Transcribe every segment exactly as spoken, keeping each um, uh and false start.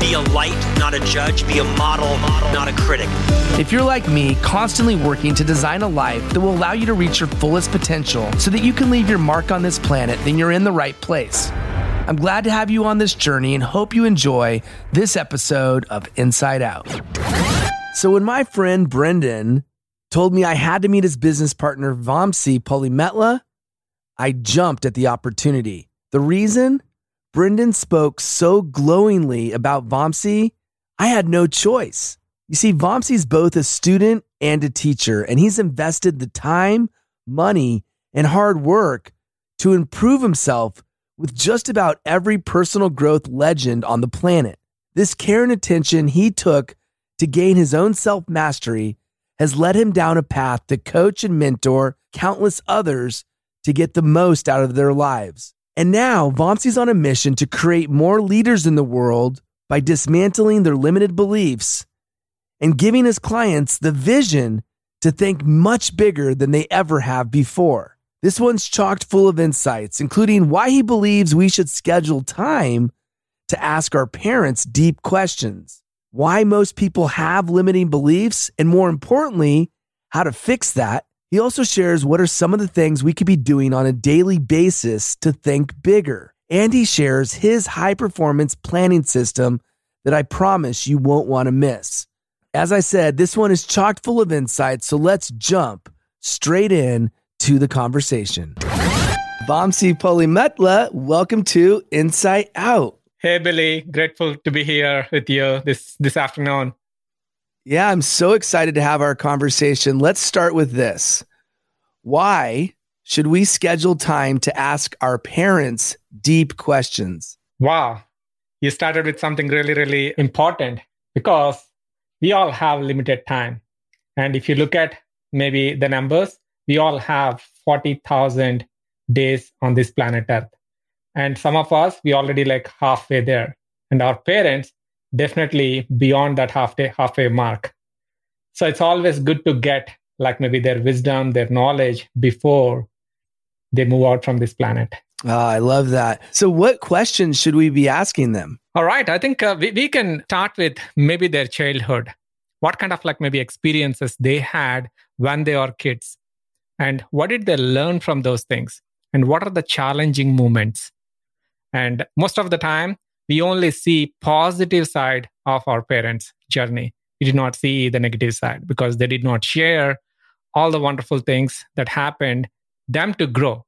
be a light, not a judge. Be a model, not a critic. If you're like me, constantly working to design a life that will allow you to reach your fullest potential so that you can leave your mark on this planet, then you're in the right place. I'm glad to have you on this journey and hope you enjoy this episode of Inside Out. So when my friend Brendan told me I had to meet his business partner, Vamsi Polimetla, I jumped at the opportunity. The reason? Brendan spoke so glowingly about Vamsi, I had no choice. You see, Vamsi's both a student and a teacher, and he's invested the time, money, and hard work to improve himself with just about every personal growth legend on the planet. This care and attention he took to gain his own self-mastery has led him down a path to coach and mentor countless others to get the most out of their lives. And now, Vamsi's on a mission to create more leaders in the world by dismantling their limited beliefs and giving his clients the vision to think much bigger than they ever have before. This one's chocked full of insights, including why he believes we should schedule time to ask our parents deep questions, why most people have limiting beliefs, and more importantly, how to fix that. He also shares what are some of the things we could be doing on a daily basis to think bigger. And he shares his high-performance planning system that I promise you won't want to miss. As I said, this one is chock full of insights, so let's jump straight in to the conversation. Vamsi Polimetla, welcome to Insight Out. Hey, Billy. Grateful to be here with you this, this afternoon. Yeah, I'm so excited to have our conversation. Let's start with this. Why should we schedule time to ask our parents deep questions? Wow. You started with something really, really important because we all have limited time. And if you look at maybe the numbers, we all have forty thousand days on this planet Earth. And some of us, we already like halfway there. And our parents, definitely beyond that halfway halfway mark. So it's always good to get like maybe their wisdom, their knowledge before they move out from this planet. Oh, I love that. So what questions should we be asking them? All right. I think uh, we, we can start with maybe their childhood. What kind of like maybe experiences they had when they were kids? And what did they learn from those things? And what are the challenging moments? And most of the time, we only see positive side of our parents' journey. We did not see the negative side because they did not share all the wonderful things that happened them to grow.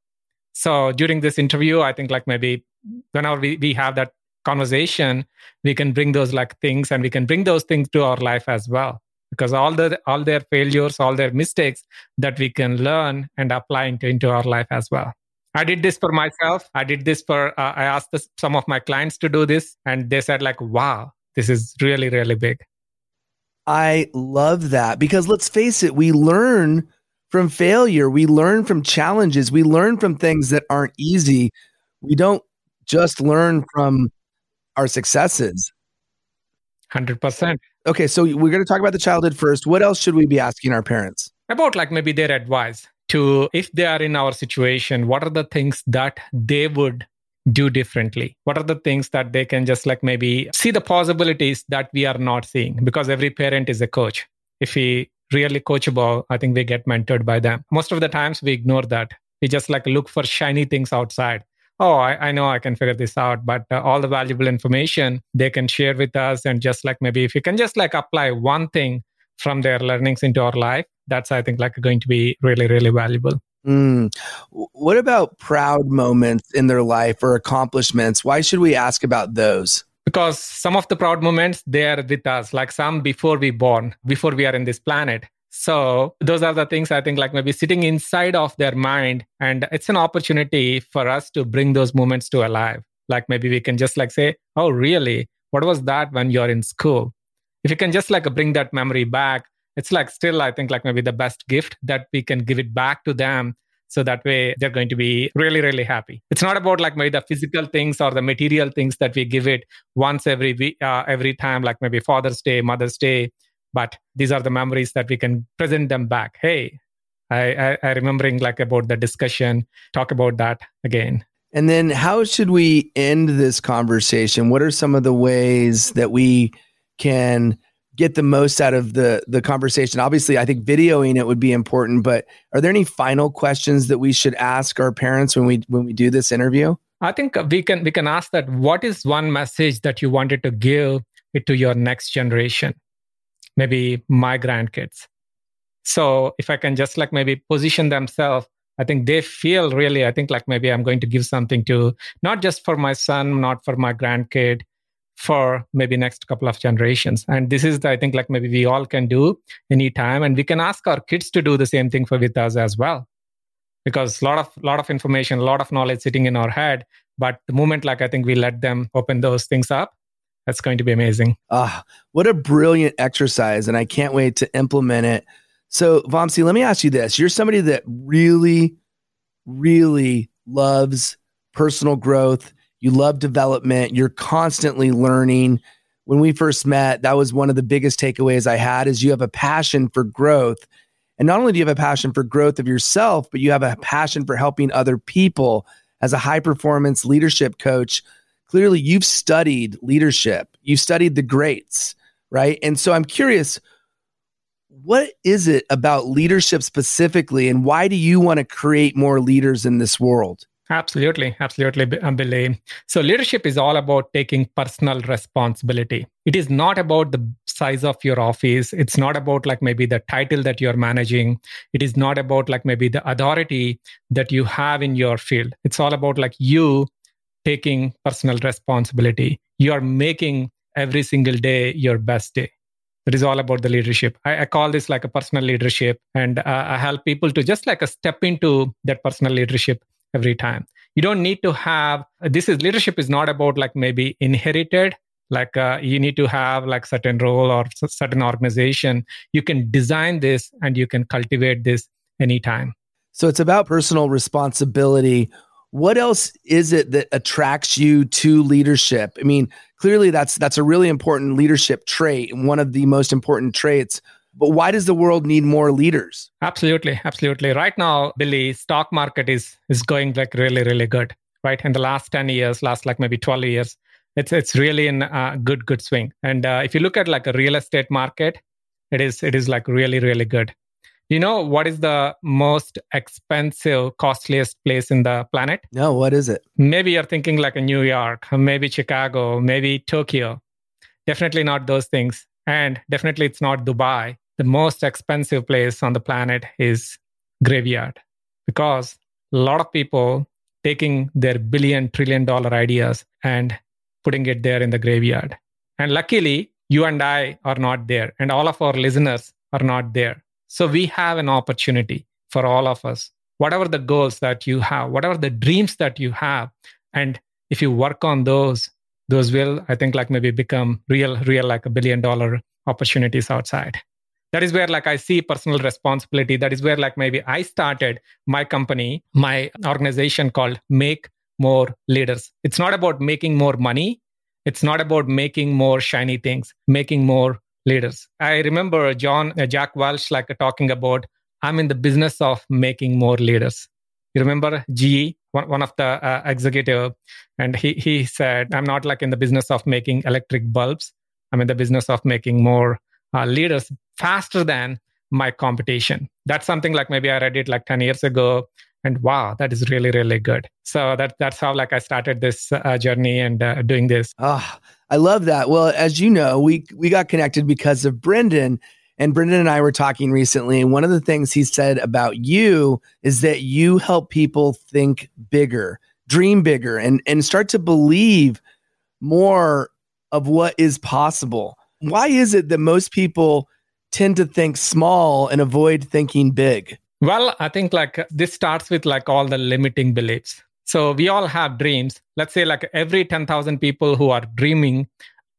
So during this interview, I think like maybe whenever we, we have that conversation, we can bring those like things and we can bring those things to our life as well. Because all the all their failures, all their mistakes that we can learn and apply into, into our life as well. I did this for myself. I did this for, uh, I asked this, some of my clients to do this. And they said like, wow, this is really, really big. I love that because let's face it, we learn from failure. We learn from challenges. We learn from things that aren't easy. We don't just learn from our successes. one hundred percent. Okay. So we're going to talk about the childhood first. What else should we be asking our parents? About like maybe their advice. To if they are in our situation, what are the things that they would do differently? What are the things that they can just like maybe see the possibilities that we are not seeing? Because every parent is a coach. If we really coachable, I think we get mentored by them. Most of the times we ignore that. We just like look for shiny things outside. Oh, I, I know I can figure this out, but uh, all the valuable information they can share with us. And just like maybe if you can just like apply one thing from their learnings into our life, that's, I think, like going to be really, really valuable. Mm. What about proud moments in their life or accomplishments? Why should we ask about those? Because some of the proud moments, they are with us, like some before we born, before we are in this planet. So those are the things I think like maybe sitting inside of their mind. And it's an opportunity for us to bring those moments to alive. Like maybe we can just like say, oh, really? What was that when you're in school? If you can just like bring that memory back, it's like still, I think like maybe the best gift that we can give it back to them. So that way they're going to be really, really happy. It's not about like maybe the physical things or the material things that we give it once every week, uh, every time, like maybe Father's Day, Mother's Day. But these are the memories that we can present them back. Hey, I, I, I remembering like about the discussion, talk about that again. And then how should we end this conversation? What are some of the ways that we can get the most out of the, the conversation? Obviously, I think videoing it would be important, but are there any final questions that we should ask our parents when we when we do this interview? I think we can we can ask that, what is one message that you wanted to give it to your next generation? Maybe my grandkids. So if I can just like maybe position themselves, I think they feel really, I think like maybe I'm going to give something to, not just for my son, not for my grandkid, for maybe next couple of generations. And this is the, I think like maybe we all can do anytime. And we can ask our kids to do the same thing for with us as well. Because a lot of, lot of information, a lot of knowledge sitting in our head. But the moment like I think we let them open those things up, that's going to be amazing. Ah, what a brilliant exercise. And I can't wait to implement it. So Vamsi, let me ask you this. You're somebody that really, really loves personal growth. You love development. You're constantly learning. When we first met, that was one of the biggest takeaways I had, is you have a passion for growth. And not only do you have a passion for growth of yourself, but you have a passion for helping other people. As a high-performance leadership coach, clearly you've studied leadership. You've studied the greats, right? And so I'm curious, what is it about leadership specifically, and why do you want to create more leaders in this world? Absolutely. Absolutely, Billy. So leadership is all about taking personal responsibility. It is not about the size of your office. It's not about like maybe the title that you're managing. It is not about like maybe the authority that you have in your field. It's all about like you taking personal responsibility. You are making every single day your best day. It is all about the leadership. I, I call this like a personal leadership. And uh, I help people to just like a step into that personal leadership every time. You don't need to have, this is leadership is not about like maybe inherited, like uh, you need to have like certain role or certain organization. You can design this and you can cultivate this anytime. So it's about personal responsibility. What else is it that attracts you to leadership? I mean, clearly that's that's a really important leadership trait, and one of the most important traits. But why does the world need more leaders? Absolutely. Absolutely. Right now, Billy, stock market is is going like really, really good, right? In the last ten years, last like maybe twelve years, it's it's really in a good, good swing. And uh, if you look at like a real estate market, it is it is like really, really good. You know, what is the most expensive, costliest place in the planet? No, what is it? Maybe you're thinking like a New York, maybe Chicago, maybe Tokyo. Definitely not those things. And definitely it's not Dubai. The most expensive place on the planet is graveyard, because a lot of people taking their billion, trillion dollar ideas and putting it there in the graveyard. And luckily, you and I are not there, and all of our listeners are not there. So we have an opportunity for all of us, whatever the goals that you have, whatever the dreams that you have. And if you work on those, those will, I think, like maybe become real, real, like a billion dollar opportunities outside. That is where like I see personal responsibility. That is where like maybe I started my company, my organization called Make More Leaders. It's not about making more money. It's not about making more shiny things, making more leaders. I remember John, uh, Jack Welch, like uh, talking about, I'm in the business of making more leaders. You remember G E, one, one of the uh, executive, and he he said, I'm not like in the business of making electric bulbs. I'm in the business of making more uh, leaders faster than my competition. That's something like maybe I read it like ten years ago, and wow, that is really, really good. So that that's how like I started this uh, journey and uh, doing this. Ah, oh, I love that. Well, as you know, we we got connected because of Brendan. And Brendan and I were talking recently, and one of the things he said about you is that you help people think bigger, dream bigger, and, and start to believe more of what is possible. Why is it that most people tend to think small and avoid thinking big? Well, I think like this starts with like all the limiting beliefs. So we all have dreams. Let's say like every ten thousand people who are dreaming,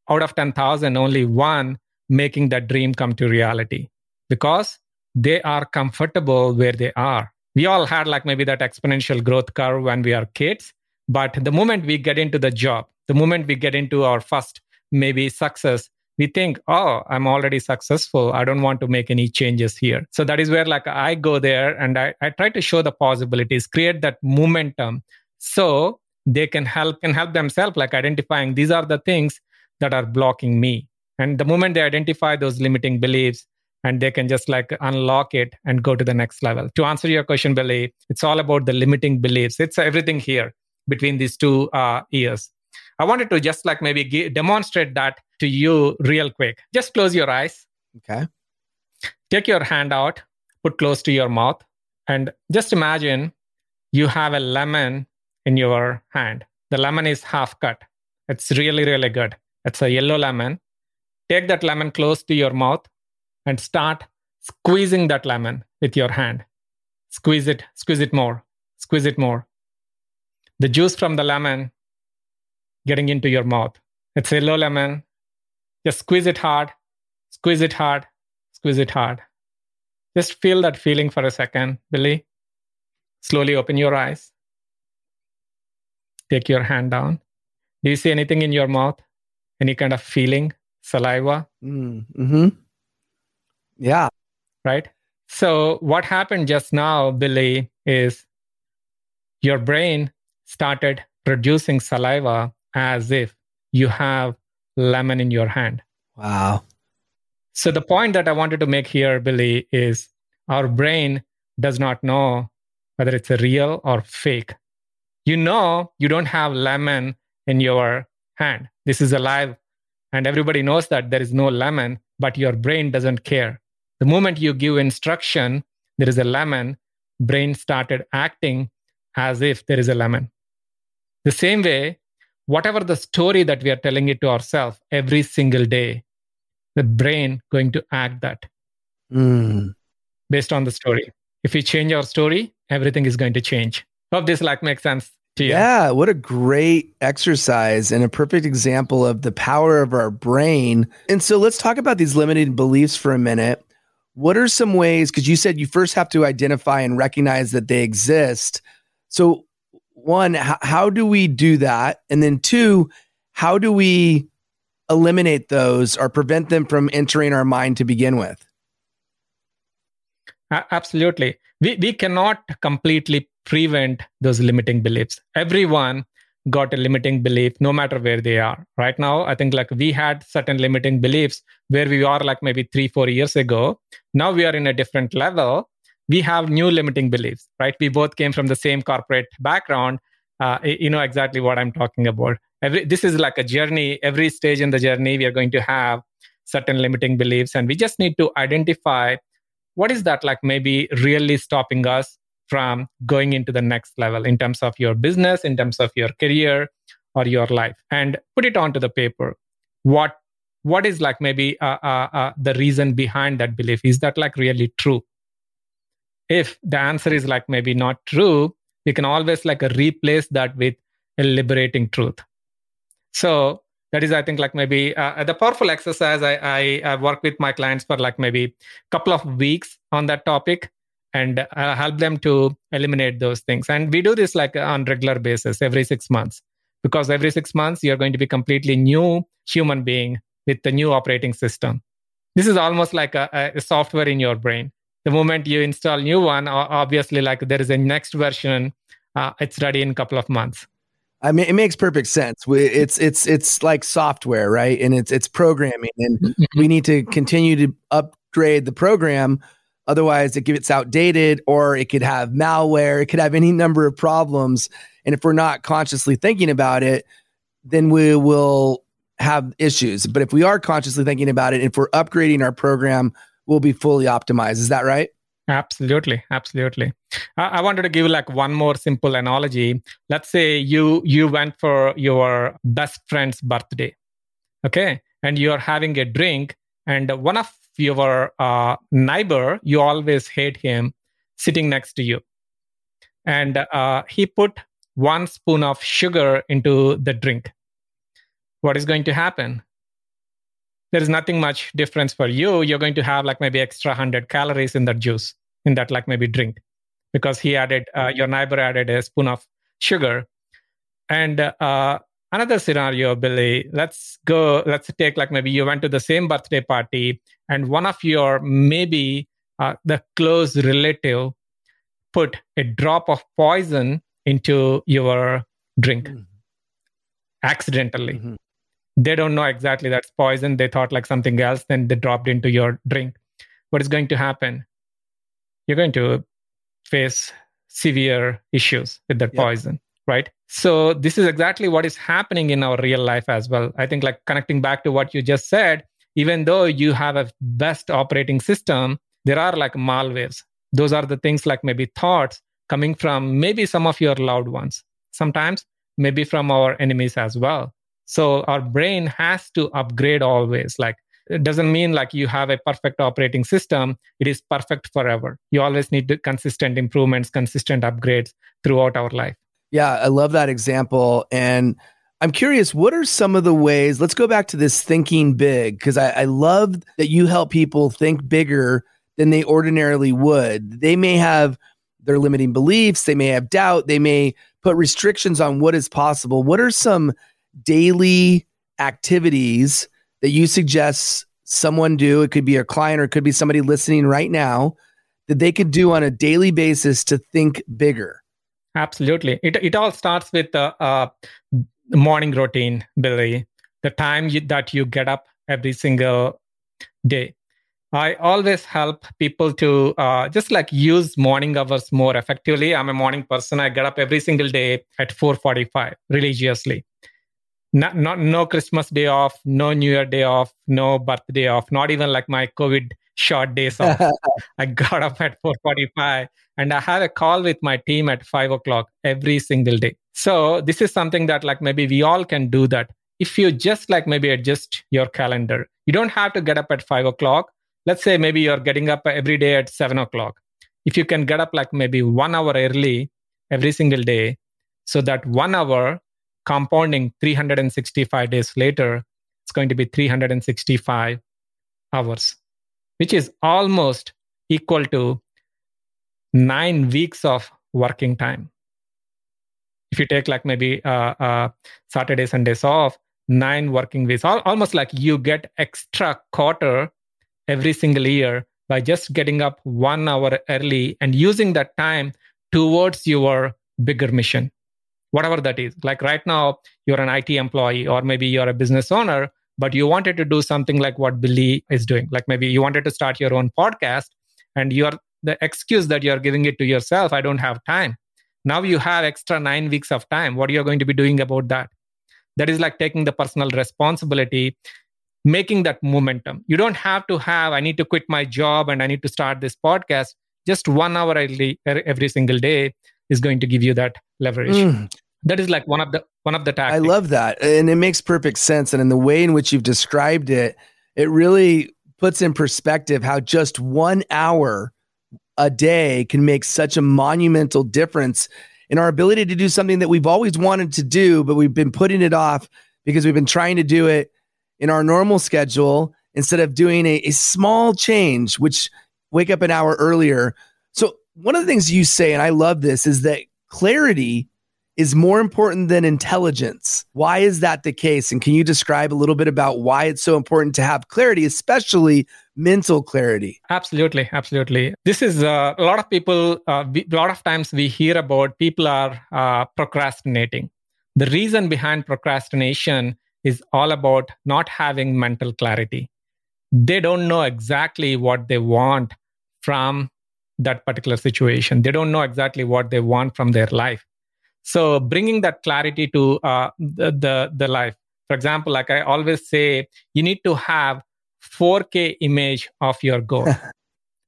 out of ten thousand, only one making that dream come to reality, because they are comfortable where they are. We all had like maybe that exponential growth curve when we are kids, but the moment we get into the job, the moment we get into our first maybe success, we think, oh, I'm already successful. I don't want to make any changes here. So that is where like I go there and I, I try to show the possibilities, create that momentum so they can help can help themselves like identifying these are the things that are blocking me. And the moment they identify those limiting beliefs, and they can just like unlock it and go to the next level. To answer your question, Billy, it's all about the limiting beliefs. It's everything here between these two uh, ears. I wanted to just like maybe ge- demonstrate that to you real quick. Just close your eyes. Okay. Take your hand out, put close to your mouth, and just imagine you have a lemon in your hand. The lemon is half cut. It's really, really good. It's a yellow lemon. Take that lemon close to your mouth and start squeezing that lemon with your hand. Squeeze it, squeeze it more, squeeze it more. The juice from the lemon getting into your mouth. It's yellow lemon. Just squeeze it hard, squeeze it hard, squeeze it hard. Just feel that feeling for a second, Billy. Slowly open your eyes. Take your hand down. Do you see anything in your mouth? Any kind of feeling? Saliva. Mm-hmm. Yeah. Right. So what happened just now, Billy, is your brain started producing saliva as if you have lemon in your hand. Wow. So the point that I wanted to make here, Billy, is our brain does not know whether it's a real or fake. You know, you don't have lemon in your hand. This is a live. And everybody knows that there is no lemon, but your brain doesn't care. The moment you give instruction, there is a lemon, brain started acting as if there is a lemon. The same way, whatever the story that we are telling it to ourselves every single day, the brain going to act that mm. based on the story. If we change our story, everything is going to change. Hope this like makes sense. Yeah, what a great exercise and a perfect example of the power of our brain. And so let's talk about these limiting beliefs for a minute. What are some ways, because you said you first have to identify and recognize that they exist. So one, h- how do we do that? And then two, how do we eliminate those or prevent them from entering our mind to begin with? Uh, absolutely. We we cannot completely prevent those limiting beliefs. Everyone got a limiting belief, no matter where they are. Right now, I think like we had certain limiting beliefs where we are like maybe three, four years ago. Now we are in a different level. We have new limiting beliefs, right? We both came from the same corporate background. Uh, you know exactly what I'm talking about. Every, this is like a journey. Every stage in the journey, we are going to have certain limiting beliefs, and we just need to identify what is that like maybe really stopping us from going into the next level in terms of your business, in terms of your career or your life, and put it onto the paper. What what is like maybe uh, uh, uh, the reason behind that belief? Is that like really true? If the answer is like maybe not true, we can always like replace that with a liberating truth. So that is, I think, like maybe uh, the powerful exercise. I, I I work with my clients for like maybe a couple of weeks on that topic, and uh, help them to eliminate those things. And we do this like on regular basis every six months, because every six months, you're going to be completely new human being with the new operating system. This is almost like a, a software in your brain. The moment you install new one, obviously like there is a next version uh, it's ready in a couple of months. I mean, it makes perfect sense. We, it's it's it's like software, right? And it's it's programming, and we need to continue to upgrade the program. Otherwise, it gets outdated, or it could have malware. It could have any number of problems. And if we're not consciously thinking about it, then we will have issues. But if we are consciously thinking about it, if we're upgrading our program, we'll be fully optimized. Is that right? Absolutely. Absolutely. I, I wanted to give like one more simple analogy. Let's say you you went for your best friend's birthday, okay? And you're having a drink, and one of your uh, neighbor, you always hate him, sitting next to you. And uh, he put one spoon of sugar into the drink. What is going to happen? There is nothing much difference for you. You're going to have like maybe extra one hundred calories in that juice, in that like maybe drink, because he added, uh, your neighbor added a spoon of sugar. And uh, another scenario, Billy, let's go, let's take like maybe you went to the same birthday party and one of your maybe uh, the close relative put a drop of poison into your drink mm-hmm. accidentally. Mm-hmm. They don't know exactly that's poison. They thought like something else, then they dropped into your drink. What is going to happen? You're going to face severe issues with that yep. poison, right? So this is exactly what is happening in our real life as well. I think like connecting back to what you just said, even though you have a best operating system, there are like malwares. Those are the things like maybe thoughts coming from maybe some of your loved ones, sometimes maybe from our enemies as well. So our brain has to upgrade always. Like it doesn't mean like you have a perfect operating system. It is perfect forever. You always need to consistent improvements, consistent upgrades throughout our life. Yeah, I love that example. And I'm curious, what are some of the ways, let's go back to this thinking big, because I, I love that you help people think bigger than they ordinarily would. They may have their limiting beliefs. They may have doubt. They may put restrictions on what is possible. What are some daily activities that you suggest someone do? It could be a client or it could be somebody listening right now that they could do on a daily basis to think bigger. Absolutely. It it all starts with the uh, uh, morning routine, Billy, the time you, that you get up every single day. I always help people to uh, just like use morning hours more effectively. I'm a morning person. I get up every single day at four forty-five religiously. Not, not no Christmas day off, no New Year day off, no birthday off, not even like my COVID short days off. I got up at four forty-five and I had a call with my team at five o'clock every single day. So this is something that like maybe we all can do that. If you just like maybe adjust your calendar, you don't have to get up at five o'clock. Let's say maybe you're getting up every day at seven o'clock. If you can get up like maybe one hour early every single day, so that one hour compounding three hundred sixty-five days later, it's going to be three hundred sixty-five hours, which is almost equal to nine weeks of working time. If you take like maybe uh, uh, Saturday, Sundays off, nine working weeks, al- almost like you get extra quarter every single year by just getting up one hour early and using that time towards your bigger mission. Whatever that is. Like right now, you're an I T employee or maybe you're a business owner, but you wanted to do something like what Billy is doing. Like maybe you wanted to start your own podcast and you're the excuse that you're giving it to yourself, I don't have time. Now you have extra nine weeks of time. What are you going to be doing about that? That is like taking the personal responsibility, making that momentum. You don't have to have, I need to quit my job and I need to start this podcast. Just one hour every single day is going to give you that leverage. Mm. That is like one of the one of the tactics. I love that. And it makes perfect sense. And in the way in which you've described it, it really puts in perspective how just one hour a day can make such a monumental difference in our ability to do something that we've always wanted to do, but we've been putting it off because we've been trying to do it in our normal schedule instead of doing a, a small change, which wake up an hour earlier. So one of the things you say, and I love this, is that clarity is more important than intelligence. Why is that the case? And can you describe a little bit about why it's so important to have clarity, especially mental clarity. Absolutely. Absolutely. This is uh, a lot of people, uh, we, a lot of times we hear about people are uh, procrastinating. The reason behind procrastination is all about not having mental clarity. They don't know exactly what they want from that particular situation. They don't know exactly what they want from their life. So bringing that clarity to uh, the, the the life. For example, like I always say, you need to have four K image of your goal.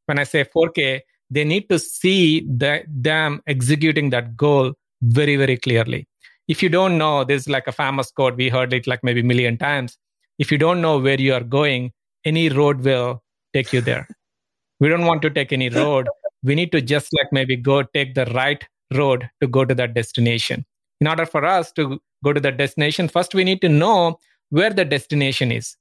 When I say four K, they need to see the, them executing that goal very, very clearly. If you don't know, there's like a famous quote, we heard it like maybe a million times. If you don't know where you are going, any road will take you there. We don't want to take any road. We need to just like maybe go take the right road to go to that destination. In order for us to go to that destination, first we need to know where the destination is,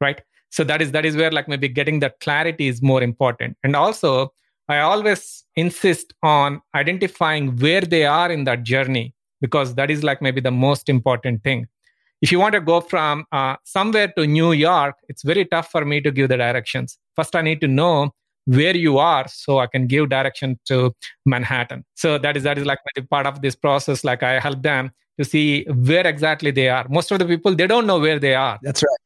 right? So that is that is where like maybe getting that clarity is more important. And also, I always insist on identifying where they are in that journey, because that is like maybe the most important thing. If you want to go from uh, somewhere to New York, it's very tough for me to give the directions. First, I need to know where you are so I can give direction to Manhattan. So that is that is like part of this process. Like I help them to see where exactly they are. Most of the people, they don't know where they are. That's right.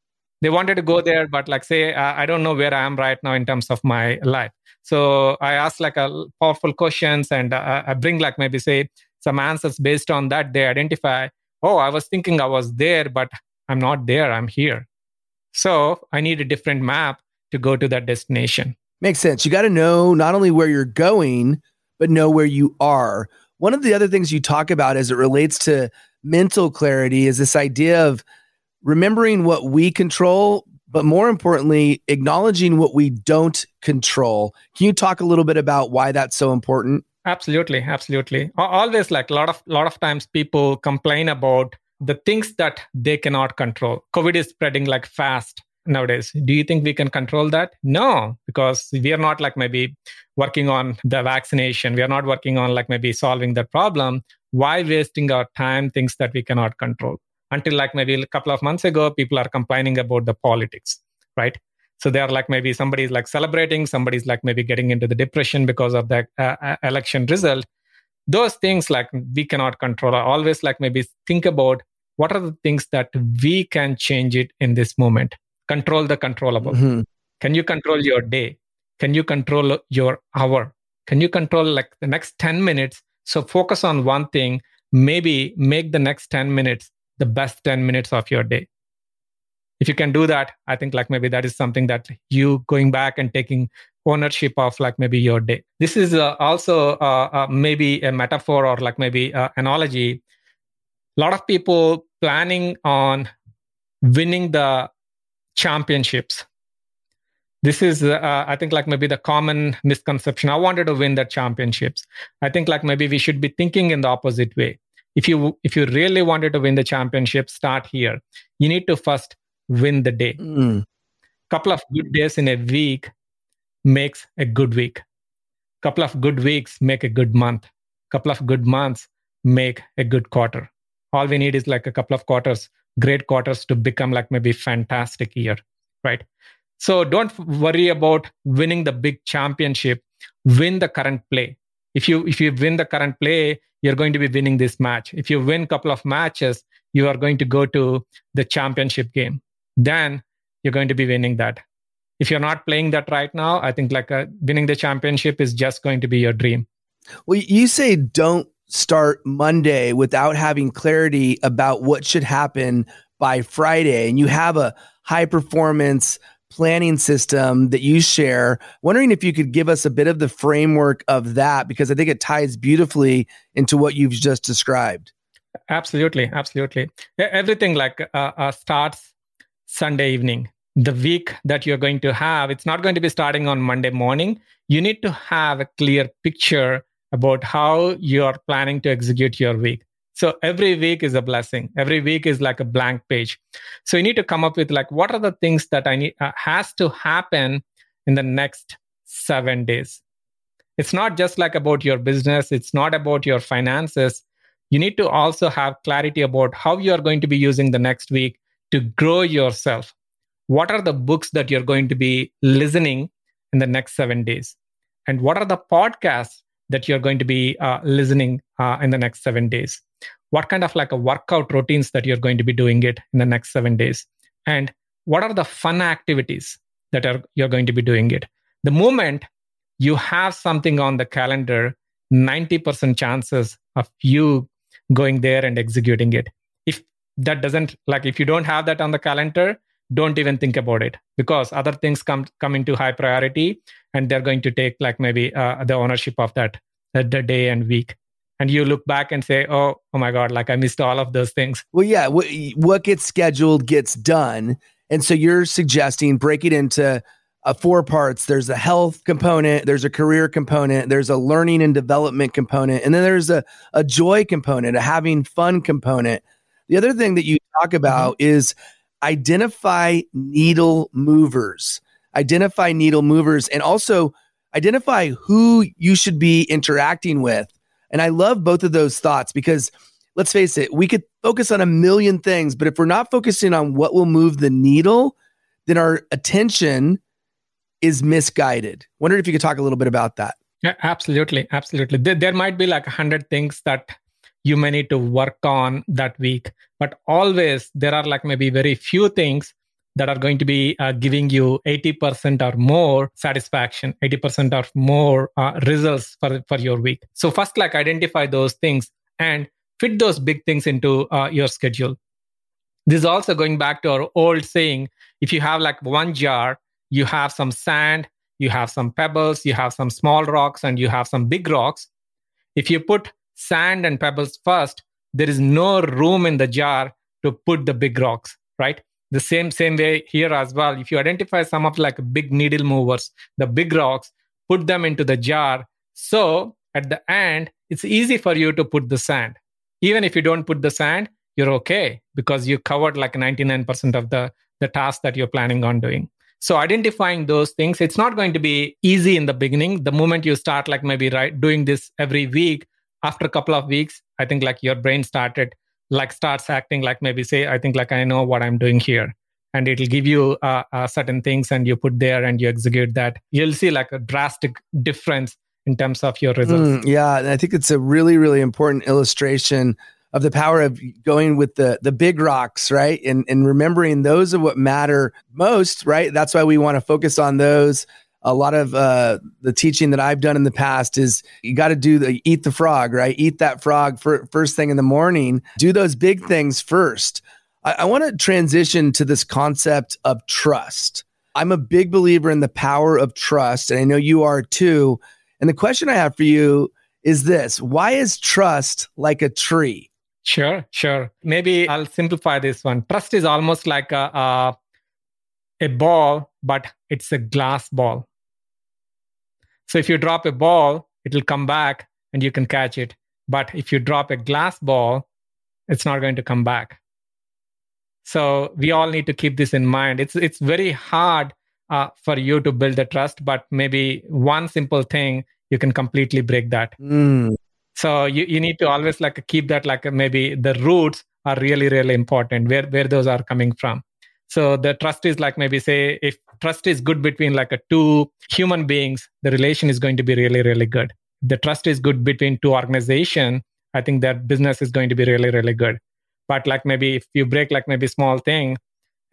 They wanted to go there, but like say, uh, I don't know where I am right now in terms of my life. So I ask like a powerful questions and uh, I bring like maybe say some answers based on that. They identify, oh, I was thinking I was there, but I'm not there. I'm here. So I need a different map to go to that destination. Makes sense. You got to know not only where you're going, but know where you are. One of the other things you talk about as it relates to mental clarity is this idea of remembering what we control, but more importantly, acknowledging what we don't control. Can you talk a little bit about why that's so important? Absolutely. Absolutely. Always like a lot of, lot of times people complain about the things that they cannot control. COVID is spreading like fast nowadays. Do you think we can control that? No, because we are not like maybe working on the vaccination. We are not working on like maybe solving that problem. Why wasting our time things that we cannot control? Until like maybe a couple of months ago, people are complaining about the politics, right? So they are like maybe somebody's like celebrating, somebody's like maybe getting into the depression because of the uh, election result. Those things like we cannot control. I always like maybe think about what are the things that we can change it in this moment. Control the controllable. Mm-hmm. Can you control your day? Can you control your hour? Can you control like the next ten minutes? So focus on one thing, maybe make the next ten minutes the best ten minutes of your day. If you can do that, I think like maybe that is something that you going back and taking ownership of like maybe your day. This is uh, also uh, uh, maybe a metaphor or like maybe uh, analogy. A lot of people planning on winning the championships. This is, uh, I think like maybe the common misconception. I wanted to win the championships. I think like maybe we should be thinking in the opposite way. If you if you really wanted to win the championship, start here. You need to first win the day. Mm. Couple of good days in a week makes a good week. Couple of good weeks make a good month. Couple of good months make a good quarter. All we need is like a couple of quarters, great quarters to become like maybe fantastic year, right? So don't worry about winning the big championship. Win the current play. If you if you win the current play, you're going to be winning this match. If you win a couple of matches, you are going to go to the championship game. Then you're going to be winning that. If you're not playing that right now, I think like a, winning the championship is just going to be your dream. Well, you say don't start Monday without having clarity about what should happen by Friday. And you have a high performance planning system that you share. Wondering if you could give us a bit of the framework of that, because I think it ties beautifully into what you've just described. Absolutely. Absolutely. Everything like uh, uh, starts Sunday evening. The week that you're going to have, it's not going to be starting on Monday morning. You need to have a clear picture about how you're planning to execute your week. So every week is a blessing. Every week is like a blank page. So you need to come up with like, what are the things that I need uh, has to happen in the next seven days? It's not just like about your business. It's not about your finances. You need to also have clarity about how you are going to be using the next week to grow yourself. what are the books that you're going to be listening in the next seven days? And what are the podcasts that you're going to be uh, listening uh, in the next seven days? What kind of like a workout routines that you're going to be doing it in the next seven days? And what are the fun activities that are you're going to be doing it? The moment you have something on the calendar, ninety percent chances of you going there and executing it. If that doesn't, like if you don't have that on the calendar, don't even think about it, because other things come come into high priority and they're going to take like maybe uh, the ownership of that uh, the day and week. And you look back and say, oh, oh my God, like I missed all of those things. Well, yeah, what gets scheduled gets done. And so you're suggesting break it into uh, four parts. There's a health component, there's a career component, there's a learning and development component, and then there's a, a joy component, a having fun component. The other thing that you talk about mm-hmm. is identify needle movers, identify needle movers, and also identify who you should be interacting with. And I love both of those thoughts, because let's face it, we could focus on a million things, but if we're not focusing on what will move the needle, then our attention is misguided. Wondered if you could talk a little bit about that. Yeah, absolutely. Absolutely. There, there might be like a hundred things that you may need to work on that week, but always there are like maybe very few things that are going to be uh, giving you eighty percent or more satisfaction, eighty percent or more uh, results for, for your week. So first, like identify those things and fit those big things into uh, your schedule. This is also going back to our old saying, if you have like one jar, you have some sand, you have some pebbles, you have some small rocks, and you have some big rocks. If you put sand and pebbles first, there is no room in the jar to put the big rocks, right? The same same way here as well. If you identify some of like big needle movers, the big rocks, put them into the jar. So at the end, it's easy for you to put the sand. Even if you don't put the sand, you're okay, because you covered like ninety-nine percent of the, the task that you're planning on doing. So identifying those things, it's not going to be easy in the beginning. The moment you start like maybe right, doing this every week, after a couple of weeks, I think like your brain started like starts acting like maybe say, I think like I know what I'm doing here. And it'll give you uh, uh, certain things and you put there and you execute that. You'll see like a drastic difference in terms of your results. Mm, yeah. And I think it's a really, really important illustration of the power of going with the the big rocks, right? And and remembering those are what matter most, right? That's why we want to focus on those. A lot of uh, the teaching that I've done in the past is you got to do the eat the frog, right? Eat that frog for, first thing in the morning. Do those big things first. I, I want to transition to this concept of trust. I'm a big believer in the power of trust, and I know you are too. And the question I have for you is this: why is trust like a tree? Sure, sure. Maybe I'll simplify this one. Trust is almost like a a, a ball, but it's a glass ball. So if you drop a ball, it'll come back and you can catch it. But if you drop a glass ball, it's not going to come back. So we all need to keep this in mind. It's it's very hard uh, for you to build the trust, but maybe one simple thing, you can completely break that. Mm. So you, you need to always like keep that like maybe the roots are really, really important, where where those are coming from. So the trust is like maybe say if trust is good between like a two human beings, the relation is going to be really, really good. The trust is good between two organizations, I think that business is going to be really, really good. But like maybe if you break like maybe small thing,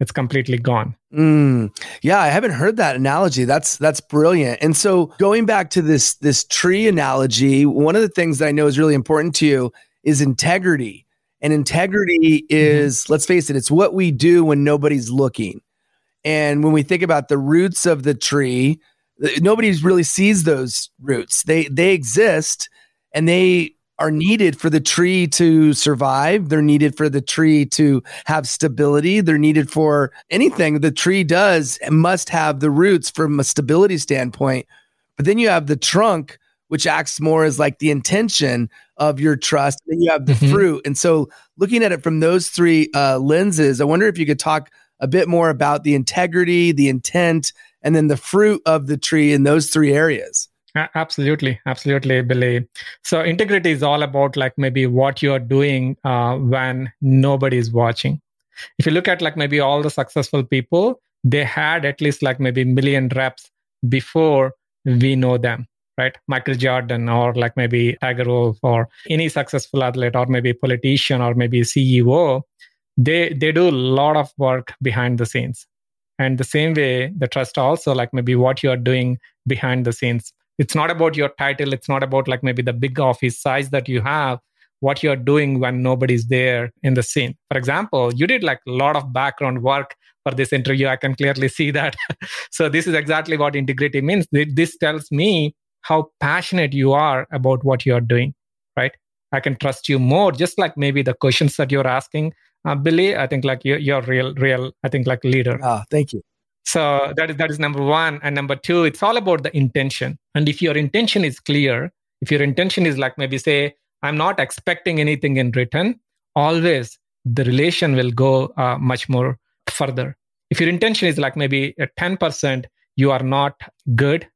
it's completely gone. Mm, yeah, I haven't heard that analogy. That's that's brilliant. And so going back to this this tree analogy, one of the things that I know is really important to you is integrity. And integrity is, mm-hmm. let's face it, it's what we do when nobody's looking. And when we think about the roots of the tree, nobody really sees those roots. They they exist and they are needed for the tree to survive. They're needed for the tree to have stability. They're needed for anything the tree does and must have the roots from a stability standpoint. But then you have the trunk, which acts more as like the intention of your trust. Then you have the mm-hmm. fruit. And so looking at it from those three uh, lenses, I wonder if you could talk a bit more about the integrity, the intent, and then the fruit of the tree in those three areas. Absolutely. Absolutely, Billy. So integrity is all about like maybe what you're doing uh, when nobody's watching. If you look at like maybe all the successful people, they had at least like maybe a million reps before we know them, right? Michael Jordan or like maybe Tiger Woods or any successful athlete or maybe a politician or maybe a C E O, they, they do a lot of work behind the scenes. And the same way, the trust also like maybe what you're doing behind the scenes. It's not about your title. It's not about like maybe the big office size that you have, what you're doing when nobody's there in the scene. For example, you did like a lot of background work for this interview. I can clearly see that. So this is exactly what integrity means. This tells me how passionate you are about what you're doing, right? I can trust you more, just like maybe the questions that you're asking. Uh, Billy, I think like you're, you're real, real, I think like leader. Ah, thank you. So that is that is number one. And number two, it's all about the intention. And if your intention is clear, if your intention is like maybe say, I'm not expecting anything in return, always the relation will go uh, much more further. If your intention is like maybe a ten percent, you are not good.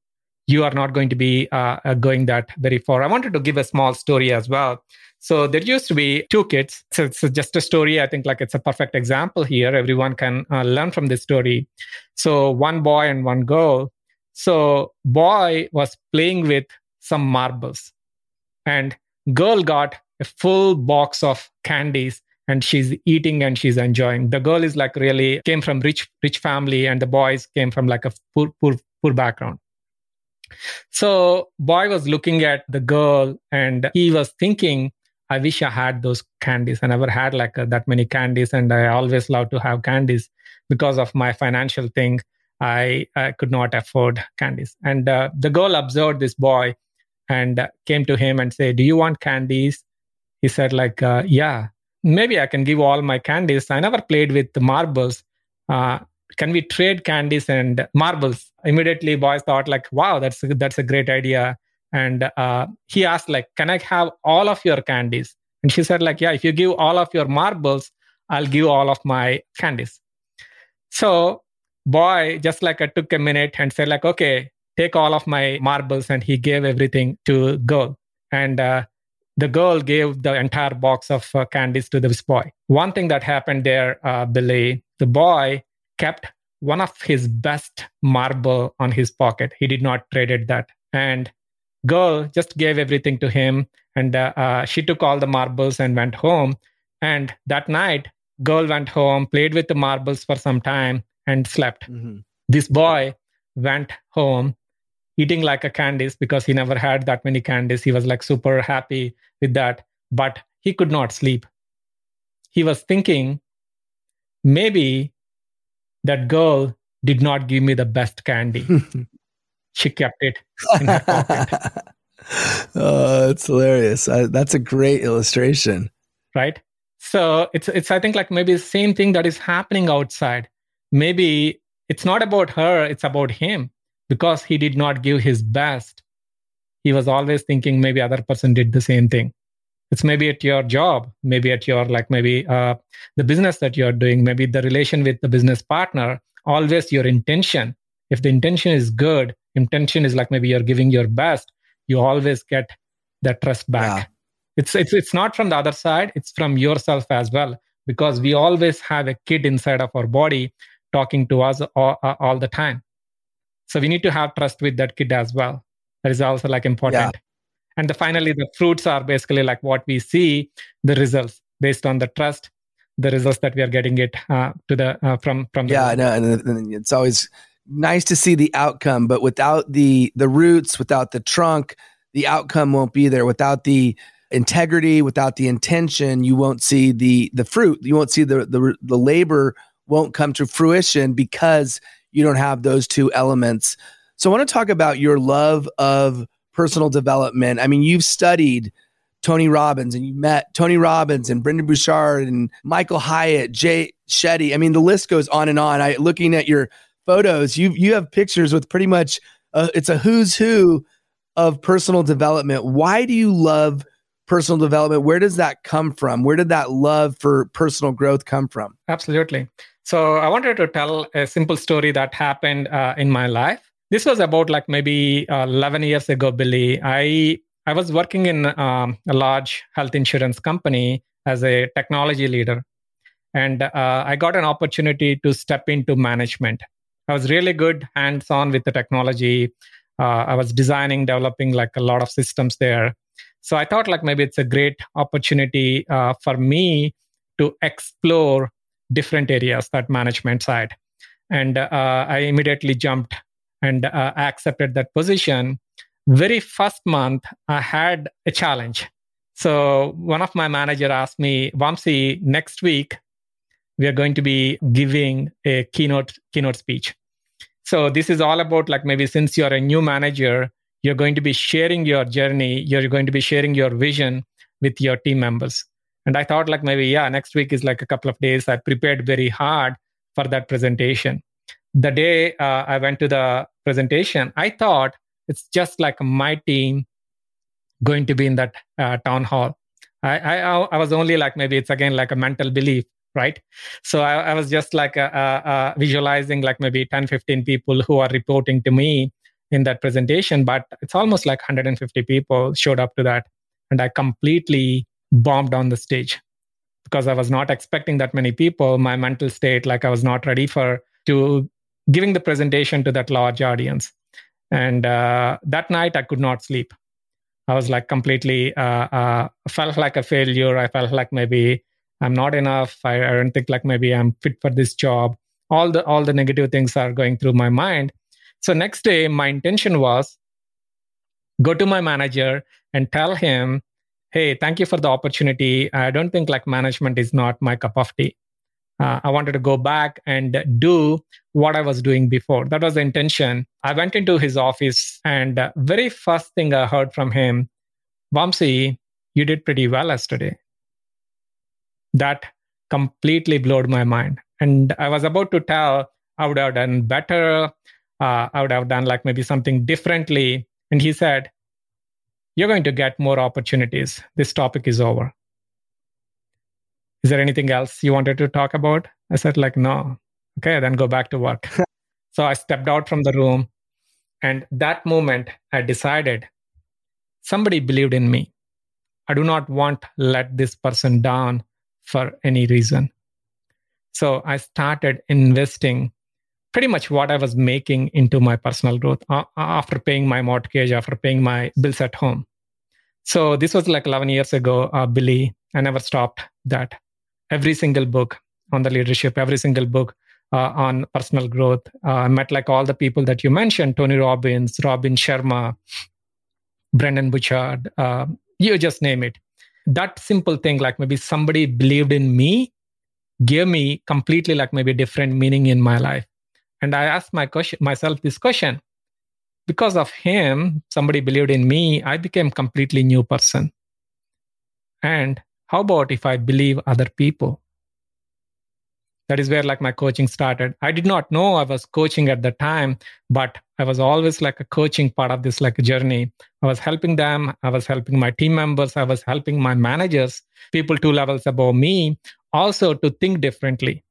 You are not going to be uh, going that very far. I wanted to give a small story as well. So there used to be two kids. So it's just a story. I think like it's a perfect example here. Everyone can uh, learn from this story. So one boy and one girl. So boy was playing with some marbles and girl got a full box of candies and she's eating and she's enjoying. The girl is like really came from rich, rich family and the boys came from like a poor, poor, poor background. So boy was looking at the girl and he was thinking, I wish I had those candies. I never had like uh, that many candies. And I always love to have candies because of my financial thing. I, I could not afford candies. And uh, the girl observed this boy and uh, came to him and said, do you want candies? He said like, uh, yeah, maybe I can give all my candies. I never played with the marbles. Uh, can we trade candies and marbles? Immediately boys thought like, wow, that's a, that's a great idea. And uh, he asked like, can I have all of your candies? And she said like, yeah, if you give all of your marbles, I'll give all of my candies. So boy, just like I took a minute and said like, okay, take all of my marbles. And he gave everything to girl. And uh, the girl gave the entire box of uh, candies to this boy. One thing that happened there, uh, Billy, the boy kept one of his best marble on his pocket. He did not traded that. And girl just gave everything to him. And uh, uh, she took all the marbles and went home. And that night, girl went home, played with the marbles for some time and slept. Mm-hmm. This boy went home eating like a candies because he never had that many candies. He was like super happy with that, but he could not sleep. He was thinking, maybe that girl did not give me the best candy. She kept it in her pocket. Oh, it's hilarious. I, that's a great illustration. Right? So it's, it's I think like maybe the same thing that is happening outside. Maybe it's not about her, it's about him because he did not give his best. He was always thinking maybe other person did the same thing. It's maybe at your job, maybe at your, like maybe uh, the business that you're doing, maybe the relation with the business partner, always your intention. If the intention is good, intention is like maybe you're giving your best, you always get that trust back. Yeah. It's, it's, it's not from the other side, it's from yourself as well, because we always have a kid inside of our body talking to us all, all the time. So we need to have trust with that kid as well. That is also like important. Yeah. And the, finally, the fruits are basically like what we see, the results based on the trust, the results that we are getting it uh, to the uh, from from. The yeah, no, and, and it's always nice to see the outcome, but without the the roots, without the trunk, the outcome won't be there. Without the integrity, without the intention, you won't see the the fruit. You won't see the the, the labor won't come to fruition because you don't have those two elements. So I want to talk about your love of personal development. I mean, you've studied Tony Robbins and you met Tony Robbins and Brendan Burchard and Michael Hyatt, Jay Shetty. I mean, the list goes on and on. I looking at your photos, you you have pictures with pretty much a, it's a who's who of personal development. Why do you love personal development? Where does that come from? Where did that love for personal growth come from? Absolutely. So I wanted to tell a simple story that happened uh, in my life. This was about like maybe uh, eleven years ago, Billy. I I was working in um, a large health insurance company as a technology leader. And uh, I got an opportunity to step into management. I was really good hands-on with the technology. Uh, I was designing, developing like a lot of systems there. So I thought like maybe it's a great opportunity uh, for me to explore different areas, that management side. And uh, I immediately jumped and uh, I accepted that position. Very first month, I had a challenge. So one of my manager asked me, Vamsi, next week, we are going to be giving a keynote keynote speech. So this is all about like maybe since you're a new manager, you're going to be sharing your journey. You're going to be sharing your vision with your team members. And I thought like maybe, yeah, next week is like a couple of days. I prepared very hard for that presentation. The day uh, I went to the presentation, I thought it's just like my team going to be in that uh, town hall. I, I I was only like, maybe it's again like a mental belief, right? So I, I was just like uh, uh, visualizing like maybe ten, fifteen people who are reporting to me in that presentation, but it's almost like one hundred fifty people showed up to that. And I completely bombed on the stage because I was not expecting that many people. My mental state, like I was not ready for to giving the presentation to that large audience. And uh, that night I could not sleep. I was like completely, uh, uh, felt like a failure. I felt like maybe I'm not enough. I, I don't think like maybe I'm fit for this job. All the all the negative things are going through my mind. So next day, my intention was go to my manager and tell him, hey, thank you for the opportunity. I don't think like management is not my cup of tea. Uh, I wanted to go back and do what I was doing before. That was the intention. I went into his office and uh, very first thing I heard from him, Vamsi, you did pretty well yesterday. That completely blew my mind. And I was about to tell I would have done better. Uh, I would have done like maybe something differently. And he said, you're going to get more opportunities. This topic is over. Is there anything else you wanted to talk about? I said like, no. Okay, then go back to work. So I stepped out from the room. And that moment I decided somebody believed in me. I do not want to let this person down for any reason. So I started investing pretty much what I was making into my personal growth uh, after paying my mortgage, after paying my bills at home. So this was like eleven years ago, uh, Billy. I never stopped that. Every single book on the leadership, every single book uh, on personal growth. Uh, I met like all the people that you mentioned, Tony Robbins, Robin Sharma, Brendan Burchard, uh, you just name it. That simple thing, like maybe somebody believed in me, gave me completely like maybe different meaning in my life. And I asked my question, myself this question, because of him, somebody believed in me, I became a completely new person. And how about if I believe other people? That is where like my coaching started. I did not know I was coaching at the time, but I was always like a coaching part of this like a journey. I was helping them. I was helping my team members. I was helping my managers, people two levels above me, also to think differently.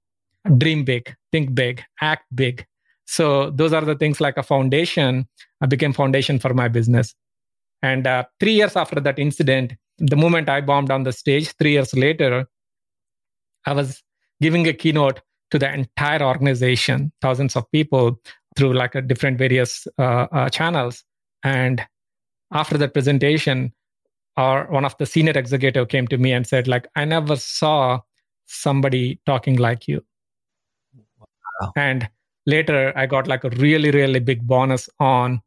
Dream big, think big, act big. So those are the things like a foundation. I became foundation for my business. And uh, three years after that incident, the moment I bombed on the stage, three years later, I was giving a keynote to the entire organization, thousands of people through like a different various uh, uh, channels. And after that presentation, our one of the senior executive came to me and said, like, I never saw somebody talking like you. Wow. And later, I got like a really, really big bonus on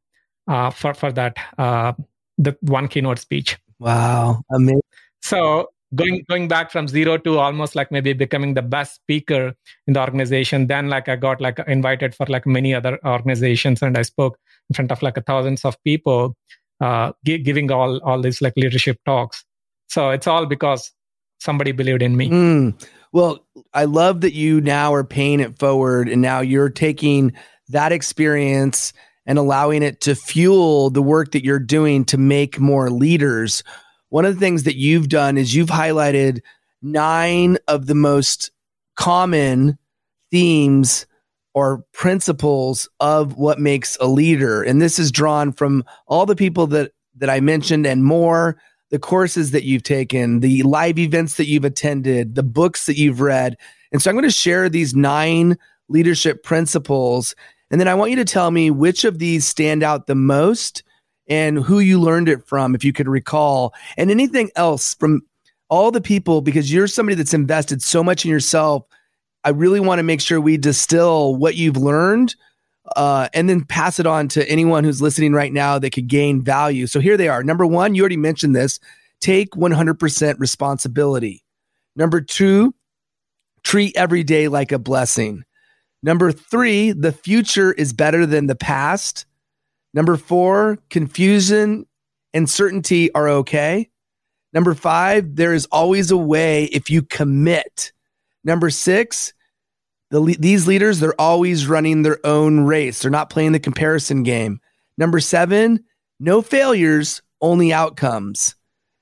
uh, for for that uh, the one keynote speech. Wow, amazing! So going going back from zero to almost like maybe becoming the best speaker in the organization. Then like I got like invited for like many other organizations, and I spoke in front of like thousands of people, uh, gi- giving all all these like leadership talks. So it's all because somebody believed in me. Mm. Well, I love that you now are paying it forward and now you're taking that experience and allowing it to fuel the work that you're doing to make more leaders. One of the things that you've done is you've highlighted nine of the most common themes or principles of what makes a leader. And this is drawn from all the people that, that I mentioned and more. The courses that you've taken, the live events that you've attended, the books that you've read. And so I'm going to share these nine leadership principles. And then I want you to tell me which of these stand out the most and who you learned it from, if you could recall, and anything else from all the people, because you're somebody that's invested so much in yourself. I really want to make sure we distill what you've learned uh, and then pass it on to anyone who's listening right now that could gain value. So here they are. Number one, you already mentioned this. Take one hundred percent responsibility. Number two, treat every day like a blessing. Number three, the future is better than the past. Number four, confusion and certainty are okay. Number five, there is always a way if you commit. Number six, the le- these leaders, they're always running their own race. They're not playing the comparison game. Number seven, no failures, only outcomes.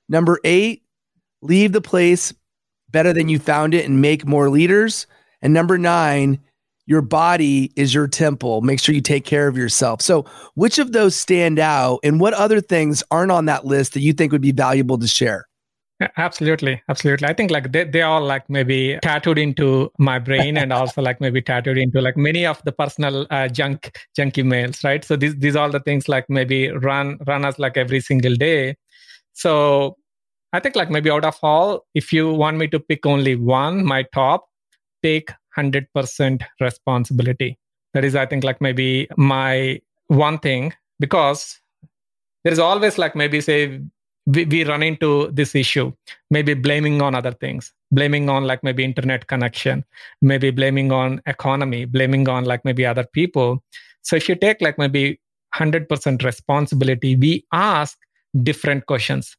Number eight, leave the place better than you found it and make more leaders. And number nine, your body is your temple. Make sure you take care of yourself. So which of those stand out, and what other things aren't on that list that you think would be valuable to share? Absolutely. Absolutely. I think like they, they are like maybe tattooed into my brain and also like maybe tattooed into like many of the personal uh, junk, junk emails, right? So these, these are the things like maybe run, run us like every single day. So I think like maybe out of all, if you want me to pick only one, my top, take one hundred percent responsibility. That is, I think like maybe my one thing, because there is always like maybe say, We, we run into this issue, maybe blaming on other things, blaming on like maybe internet connection, maybe blaming on economy, blaming on like maybe other people. So if you take like maybe one hundred percent responsibility, we ask different questions.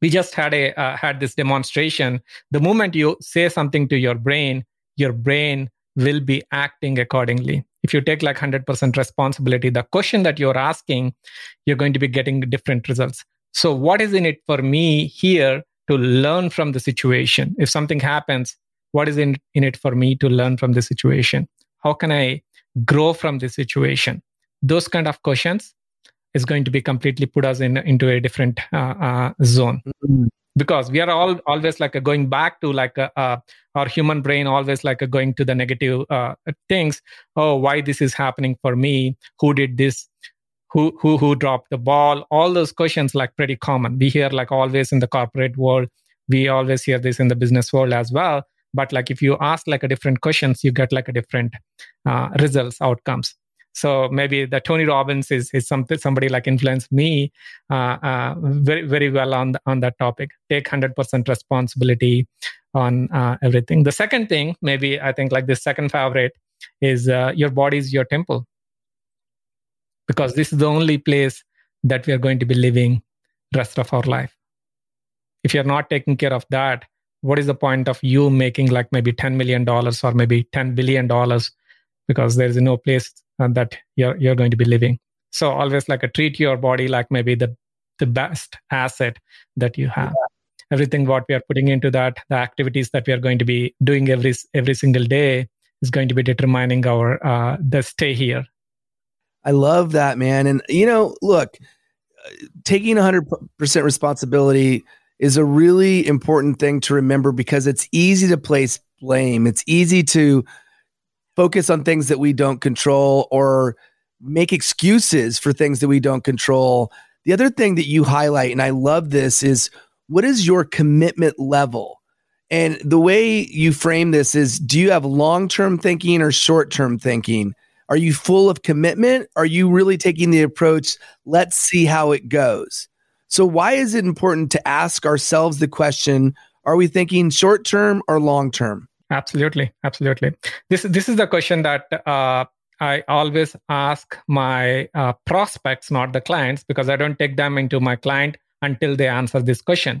We just had a uh, had this demonstration. The moment you say something to your brain, your brain will be acting accordingly. If you take like one hundred percent responsibility, the question that you're asking, you're going to be getting different results. So what is in it for me here to learn from the situation? If something happens, what is in, in it for me to learn from the situation? How can I grow from this situation? Those kind of questions is going to be completely put us in into a different uh, uh, zone. Mm-hmm. Because we are all always like a going back to like a, uh, our human brain, always like a going to the negative uh, things. Oh, why this is happening for me? Who did this? Who who who dropped the ball? All those questions like pretty common. We hear like always in the corporate world. We always hear this in the business world as well. But like if you ask like a different questions, you get like a different uh, results, outcomes. So maybe the Tony Robbins is is something somebody like influenced me uh, uh, very very well on the, on that topic. Take one hundred percent responsibility on uh, everything. The second thing, maybe I think like the second favorite is uh, your body is your temple. Because this is the only place that we are going to be living rest of our life. If you're not taking care of that, what is the point of you making like maybe ten million dollars or maybe ten billion dollars? Because there is no place that you're you're going to be living. So always like a treat your body like maybe the, the best asset that you have. Yeah. Everything what we are putting into that, the activities that we are going to be doing every every single day is going to be determining our uh, the stay here. I love that, man. And, you know, look, taking one hundred percent responsibility is a really important thing to remember because it's easy to place blame. It's easy to focus on things that we don't control or make excuses for things that we don't control. The other thing that you highlight, and I love this, is what is your commitment level? And the way you frame this is, do you have long-term thinking or short-term thinking? Are you full of commitment? Are you really taking the approach, let's see how it goes? So why is it important to ask ourselves the question, are we thinking short-term or long-term? Absolutely. Absolutely. This, this is the question that uh, I always ask my uh, prospects, not the clients, because I don't take them into my client until they answer this question.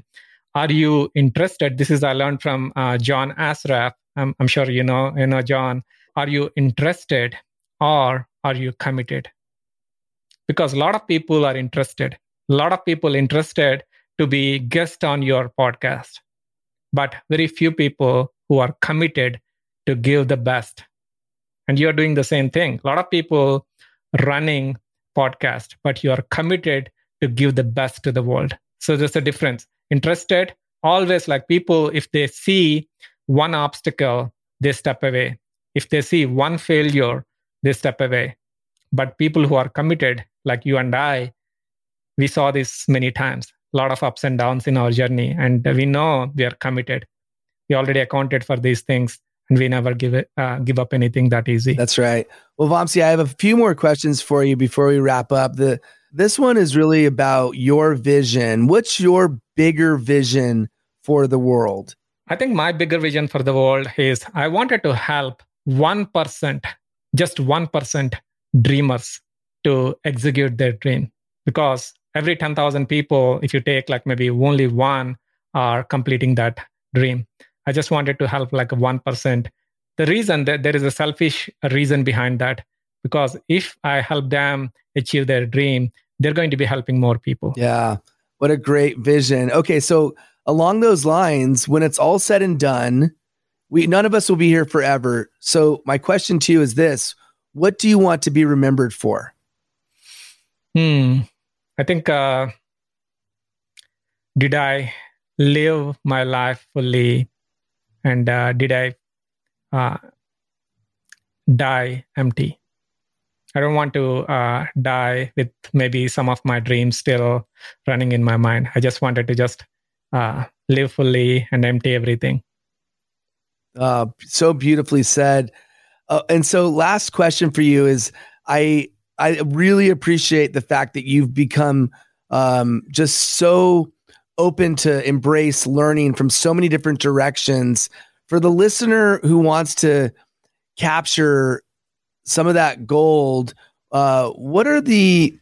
Are you interested? This is I learned from uh, John Assaraf. I'm, I'm sure you know, you know, John. Are you interested? Or are you committed? Because a lot of people are interested. A lot of people interested to be guest on your podcast. But very few people who are committed to give the best. And you're doing the same thing. A lot of people running podcast, but you are committed to give the best to the world. So there's a difference. Interested, always like people, if they see one obstacle, they step away. If they see one failure, they step away. But people who are committed, like you and I, we saw this many times, a lot of ups and downs in our journey. And we know we are committed. We already accounted for these things. And we never give it, uh, give up anything that easy. That's right. Well, Vamsi, I have a few more questions for you before we wrap up. The This one is really about your vision. What's your bigger vision for the world? I think my bigger vision for the world is I wanted to help one percent, just one percent dreamers to execute their dream. Because every ten thousand people, if you take like maybe only one, are completing that dream. I just wanted to help like one percent. The reason that there is a selfish reason behind that, because if I help them achieve their dream, they're going to be helping more people. Yeah. What a great vision. Okay. So along those lines, when it's all said and done, we none of us will be here forever. So my question to you is this: what do you want to be remembered for? Hmm. I think, uh, did I live my life fully? And uh, did I uh, die empty? I don't want to uh, die with maybe some of my dreams still running in my mind. I just wanted to just uh, live fully and empty everything. Uh, so beautifully said. Uh, and so last question for you is, I I really appreciate the fact that you've become um, just so open to embrace learning from so many different directions. For the listener who wants to capture some of that gold, uh, what are the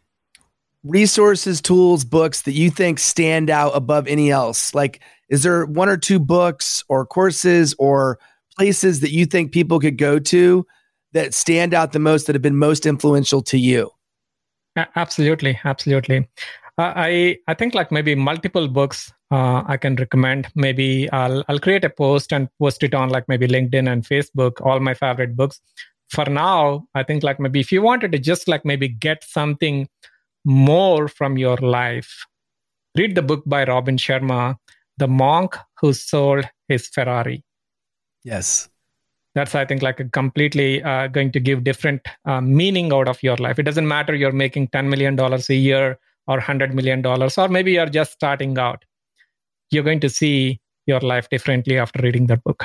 resources, tools, books that you think stand out above any else? Like, is there one or two books or courses or places that you think people could go to that stand out the most, that have been most influential to you? Absolutely. Absolutely. Uh, I I think like maybe multiple books uh, I can recommend. Maybe I'll I'll create a post and post it on like maybe LinkedIn and Facebook, all my favorite books. For now, I think like maybe if you wanted to just like maybe get something more from your life, read the book by Robin Sharma, The Monk Who Sold His Ferrari. Yes. That's, I think, like a completely uh, going to give different uh, meaning out of your life. It doesn't matter you're making ten million dollars a year or one hundred million dollars, or maybe you're just starting out. You're going to see your life differently after reading that book.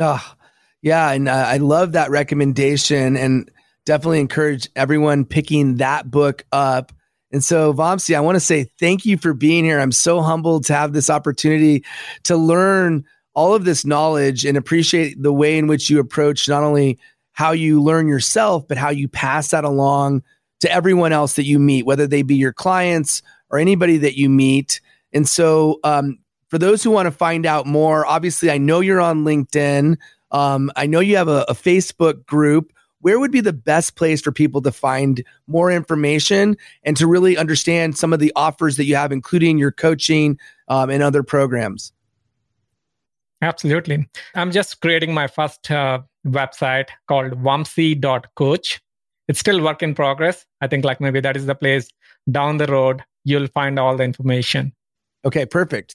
Oh, yeah, and uh, I love that recommendation, and definitely encourage everyone picking that book up. And so, Vamsi, I want to say thank you for being here. I'm so humbled to have this opportunity to learn all of this knowledge and appreciate the way in which you approach not only how you learn yourself, but how you pass that along to everyone else that you meet, whether they be your clients or anybody that you meet. And so um, for those who want to find out more, obviously, I know you're on LinkedIn. Um, I know you have a, a Facebook group. Where would be the best place for people to find more information and to really understand some of the offers that you have, including your coaching um, and other programs? Absolutely. I'm just creating my first uh, website called Vamsi dot coach. It's still work in progress. I think like maybe that is the place down the road you'll find all the information. Okay, perfect.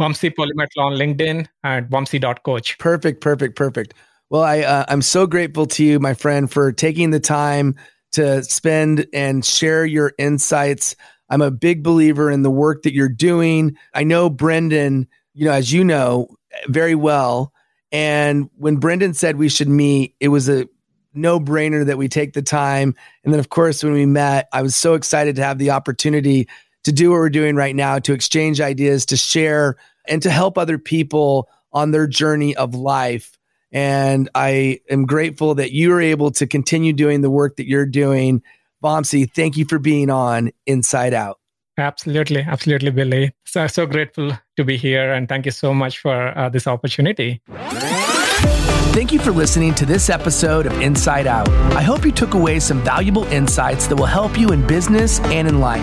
Vamsi Polimetla on LinkedIn at Vamsi dot coach. Perfect, perfect, perfect. Well, I, uh, I'm so grateful to you, my friend, for taking the time to spend and share your insights. I'm a big believer in the work that you're doing. I know Brendan, you know, as you know, very well. And when Brendan said we should meet, it was a no-brainer that we take the time. And then, of course, when we met, I was so excited to have the opportunity to do what we're doing right now, to exchange ideas, to share, and to help other people on their journey of life. And I am grateful that you are able to continue doing the work that you're doing. Vamsi, thank you for being on Inside Out. Absolutely. Absolutely, Billy. So, so grateful to be here. And thank you so much for uh, this opportunity. Thank you for listening to this episode of Inside Out. I hope you took away some valuable insights that will help you in business and in life.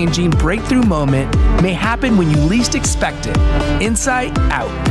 breakthrough moment may happen when you least expect it. Insight out.